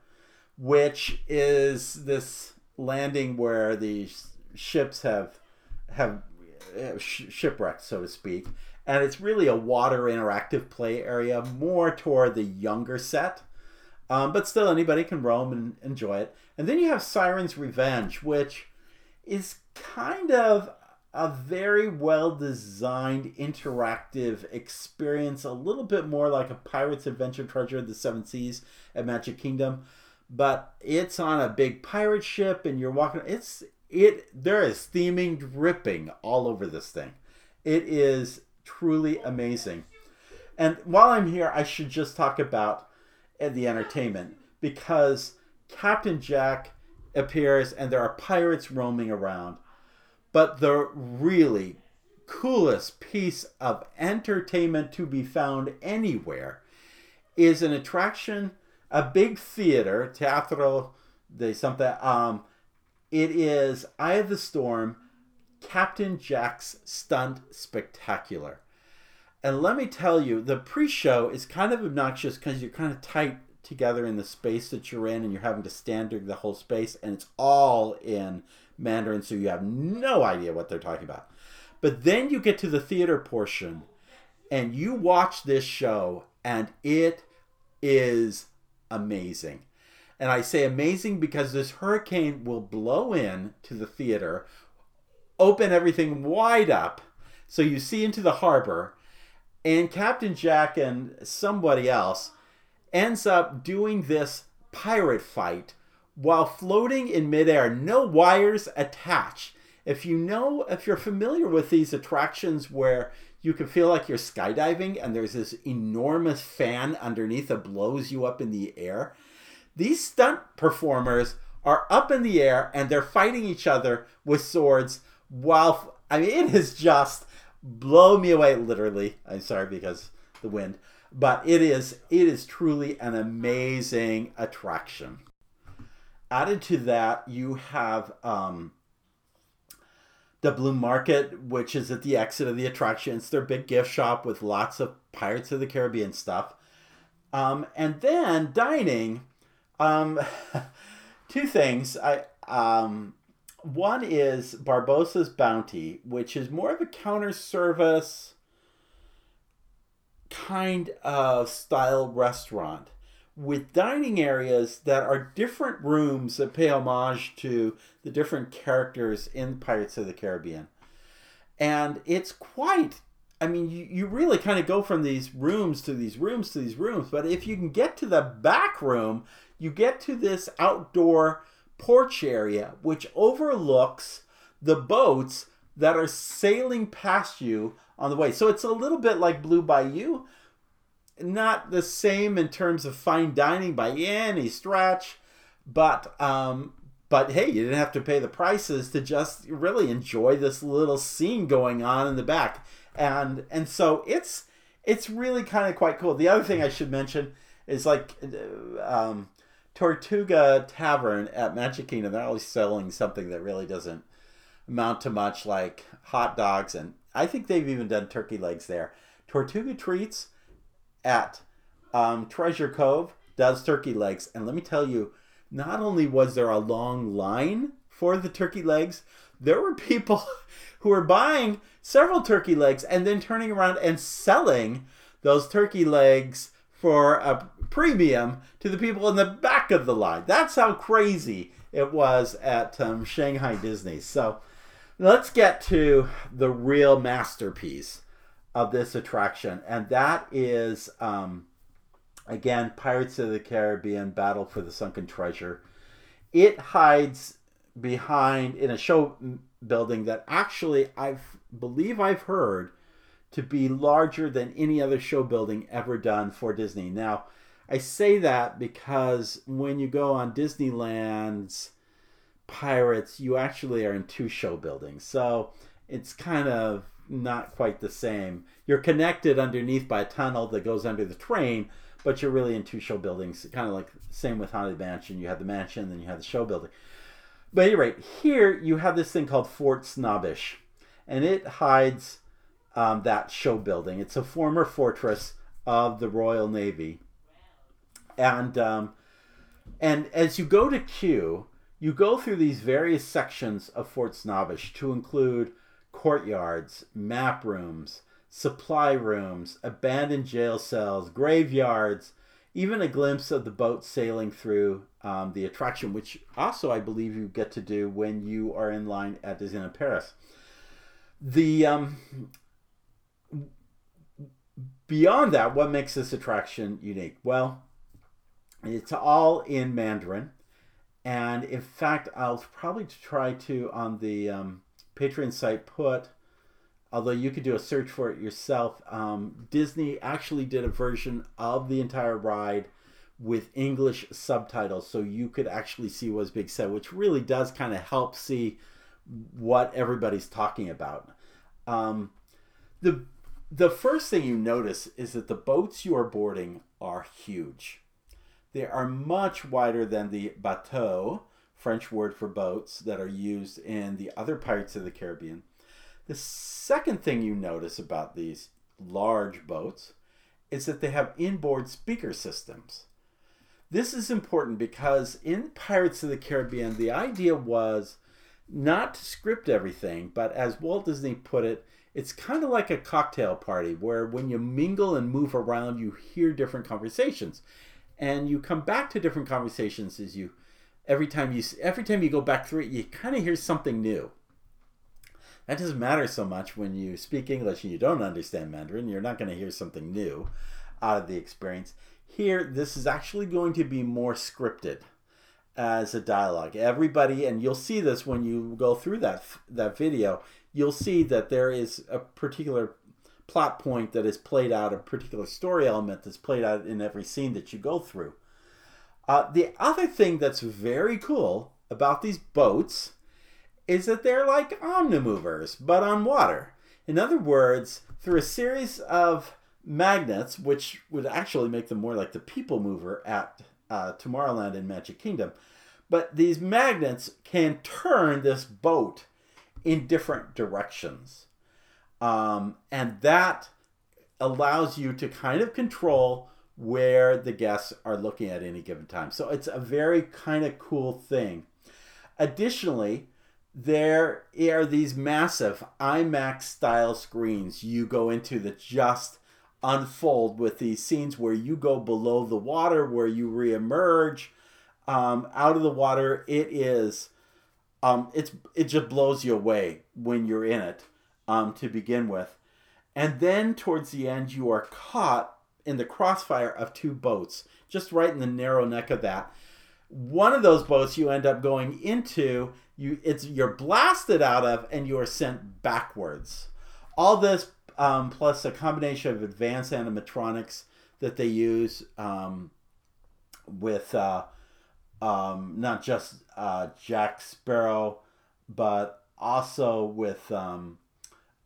which is this landing where the ships have have sh- shipwrecked, so to speak. And it's really a water interactive play area, more toward the younger set. Um, but still, anybody can roam and enjoy it. And then you have Siren's Revenge, which is kind of a very well-designed, interactive experience, a little bit more like a Pirate's Adventure Treasure of the Seven Seas at Magic Kingdom, but it's on a big pirate ship, and you're walking. It's it. There is theming dripping all over this thing. It is truly amazing. And while I'm here, I should just talk about the entertainment, because Captain Jack appears, and there are pirates roaming around. But the really coolest piece of entertainment to be found anywhere is an attraction, a big theater, Teatro de something. Um, it is Eye of the Storm, Captain Jack's Stunt Spectacular. And let me tell you, the pre-show is kind of obnoxious because you're kind of tight together in the space that you're in, and you're having to stand during the whole space, and it's all in Mandarin, so you have no idea what they're talking about. But then you get to the theater portion, and you watch this show, and it is amazing. And I say amazing because this hurricane will blow in to the theater, open everything wide up, so you see into the harbor, and Captain Jack and somebody else ends up doing this pirate fight while floating in midair, no wires attached. If you know, if you're familiar with these attractions where you can feel like you're skydiving and there's this enormous fan underneath that blows you up in the air, these stunt performers are up in the air and they're fighting each other with swords while, I mean, it is just blow me away, literally. I'm sorry because the wind. But it is it is truly an amazing attraction. Added to that, you have um, the Blue Market, which is at the exit of the attraction. It's their big gift shop with lots of Pirates of the Caribbean stuff. Um, and then dining, um, two things. I um, one is Barbossa's Bounty, which is more of a counter service kind of style restaurant with dining areas that are different rooms that pay homage to the different characters in Pirates of the Caribbean. And it's quite, I mean, you, you really kind of go from these rooms to these rooms to these rooms, but if you can get to the back room, you get to this outdoor porch area which overlooks the boats that are sailing past you on the way. So it's a little bit like Blue Bayou. Not the same in terms of fine dining by any stretch, but um, but hey, you didn't have to pay the prices to just really enjoy this little scene going on in the back. And and so it's it's really kind of quite cool. The other thing I should mention is like um, Tortuga Tavern at Magic Kingdom. They're always selling something that really doesn't amount to much, like hot dogs, and I think they've even done turkey legs there. Tortuga Treats at um, Treasure Cove does turkey legs. And let me tell you, not only was there a long line for the turkey legs, there were people who were buying several turkey legs and then turning around and selling those turkey legs for a premium to the people in the back of the line. That's how crazy it was at um, Shanghai Disney. So let's get to the real masterpiece of this attraction, and that is, um, again, Pirates of the Caribbean: Battle for the Sunken Treasure. It hides behind in a show building that actually I believe I've heard to be larger than any other show building ever done for Disney. Now, I say that because when you go on Disneyland's Pirates, you actually are in two show buildings, so it's kind of not quite the same. You're connected underneath by a tunnel that goes under the train, but you're really in two show buildings, kind of like same with Haunted Mansion. You have the mansion, then you have the show building. But at any rate, here you have this thing called Fort Snobbish, and it hides um, that show building. It's a former fortress of the Royal Navy, and um, and as you go to Q, you go through these various sections of Fort Snobbish to include courtyards, map rooms, supply rooms, abandoned jail cells, graveyards, even a glimpse of the boat sailing through um, the attraction, which also I believe you get to do when you are in line at Disneyland Paris. The um, beyond that, what makes this attraction unique? Well, it's all in Mandarin. And in fact, I'll probably try to, on the um, Patreon site, put, although you could do a search for it yourself, um, Disney actually did a version of the entire ride with English subtitles, so you could actually see what was being said, which really does kind of help see what everybody's talking about. Um, the, the first thing you notice is that the boats you are boarding are huge. They are much wider than the bateau, French word for boats, that are used in the other Pirates of the Caribbean. The second thing you notice about these large boats is that they have inboard speaker systems. This is important because in Pirates of the Caribbean, the idea was not to script everything, but as Walt Disney put it, it's kind of like a cocktail party where when you mingle and move around, you hear different conversations. And you come back to different conversations as you, every time you, every time you go back through it, you kind of hear something new. That doesn't matter so much when you speak English and you don't understand Mandarin. You're not going to hear something new out of the experience. Here, this is actually going to be more scripted as a dialogue. Everybody, and you'll see this when you go through that that video, you'll see that there is a particular plot point that is played out, a particular story element that's played out in every scene that you go through. Uh, the other thing that's very cool about these boats is that they're like omnimovers, but on water. In other words, through a series of magnets, which would actually make them more like the People Mover at uh, Tomorrowland in Magic Kingdom. But these magnets can turn this boat in different directions. Um, and that allows you to kind of control where the guests are looking at any given time. So it's a very kind of cool thing. Additionally, there are these massive IMAX style screens you go into that just unfold with these scenes where you go below the water, where you reemerge um, out of the water. It is, um, it's it just blows you away when you're in it um, to begin with. And then towards the end, you are caught in the crossfire of two boats, just right in the narrow neck of that. One of those boats you end up going into, you it's you're blasted out of, and you are sent backwards. All this Um, plus a combination of advanced animatronics that they use um, with uh, um, not just uh, Jack Sparrow, but also with um,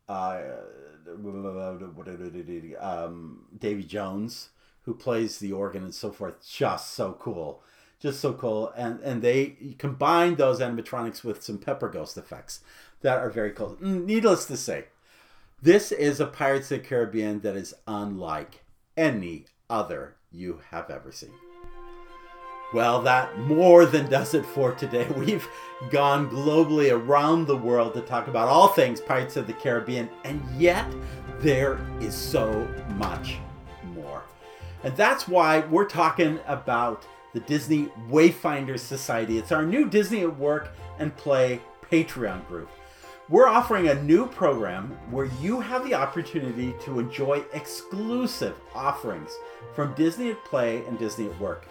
uh, um, Davy Jones, who plays the organ and so forth. Just so cool. Just so cool. And, and they combine those animatronics with some pepper ghost effects that are very cool. Needless to say, this is a Pirates of the Caribbean that is unlike any other you have ever seen. Well, that more than does it for today. We've gone globally around the world to talk about all things Pirates of the Caribbean, and yet there is so much more. And that's why we're talking about the Disney Wayfinders Society. It's our new Disney at Work and Play Patreon group. We're offering a new program where you have the opportunity to enjoy exclusive offerings from Disney at Play and Disney at Work.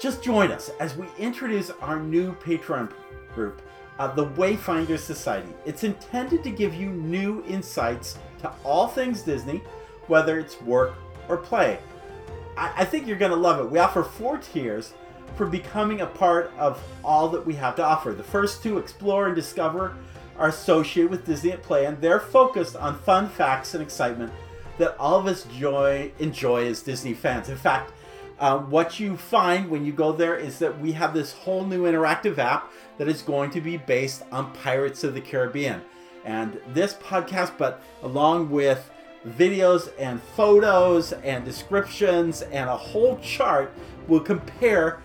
Just join us as we introduce our new Patreon group, uh, the Wayfinders Society. It's intended to give you new insights to all things Disney, whether it's work or play. I, I think you're going to love it. We offer four tiers for becoming a part of all that we have to offer. The first two, Explore and Discover, are associated with Disney at Play, and they're focused on fun facts and excitement that all of us joy, enjoy as Disney fans. In fact, uh, what you find when you go there is that we have this whole new interactive app that is going to be based on Pirates of the Caribbean. And this podcast, but along with videos and photos and descriptions and a whole chart, will compare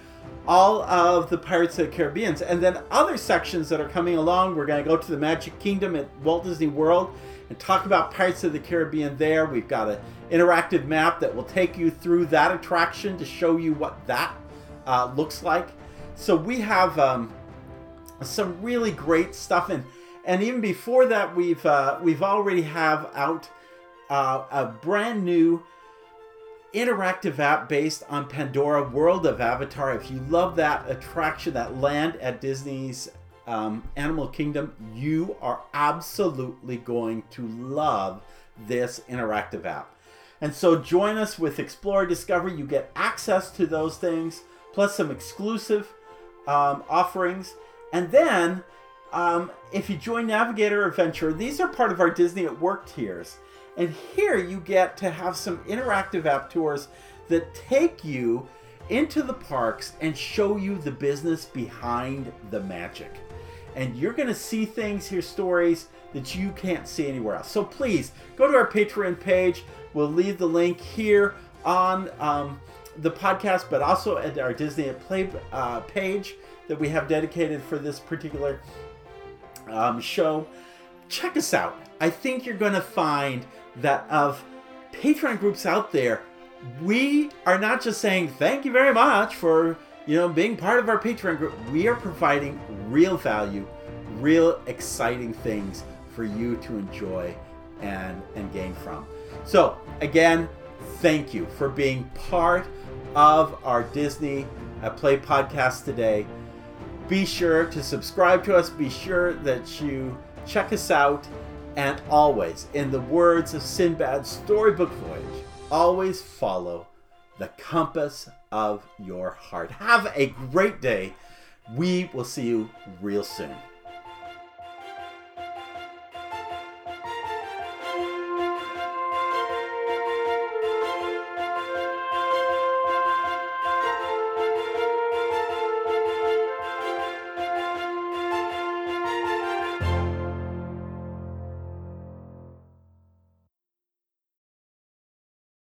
all of the Pirates of the Caribbean. And then other sections that are coming along, we're going to go to the Magic Kingdom at Walt Disney World and talk about Pirates of the Caribbean there. We've got an interactive map that will take you through that attraction to show you what that uh, looks like. So we have um, some really great stuff. And, and even before that, we've, uh, we've already have out uh, a brand new interactive app based on Pandora, World of Avatar. If you love that attraction, that land at Disney's um, Animal Kingdom, you are absolutely going to love this interactive app. And so join us with Explore Discover. You get access to those things, plus some exclusive um, offerings. And then um, if you join Navigator Adventure, these are part of our Disney at Work tiers. And here you get to have some interactive app tours that take you into the parks and show you the business behind the magic. And you're going to see things, hear stories that you can't see anywhere else. So please go to our Patreon page. We'll leave the link here on um, the podcast, but also at our Disney at Play uh, page that we have dedicated for this particular um, show. Check us out. I think you're going to find that of Patreon groups out there, we are not just saying thank you very much for, you know, being part of our Patreon group. We are providing real value, real exciting things for you to enjoy and, and gain from. So again, thank you for being part of our Disney at Play podcast today. Be sure to subscribe to us. Be sure that you check us out. And always, in the words of Sinbad's storybook voyage, always follow the compass of your heart. Have a great day. We will see you real soon.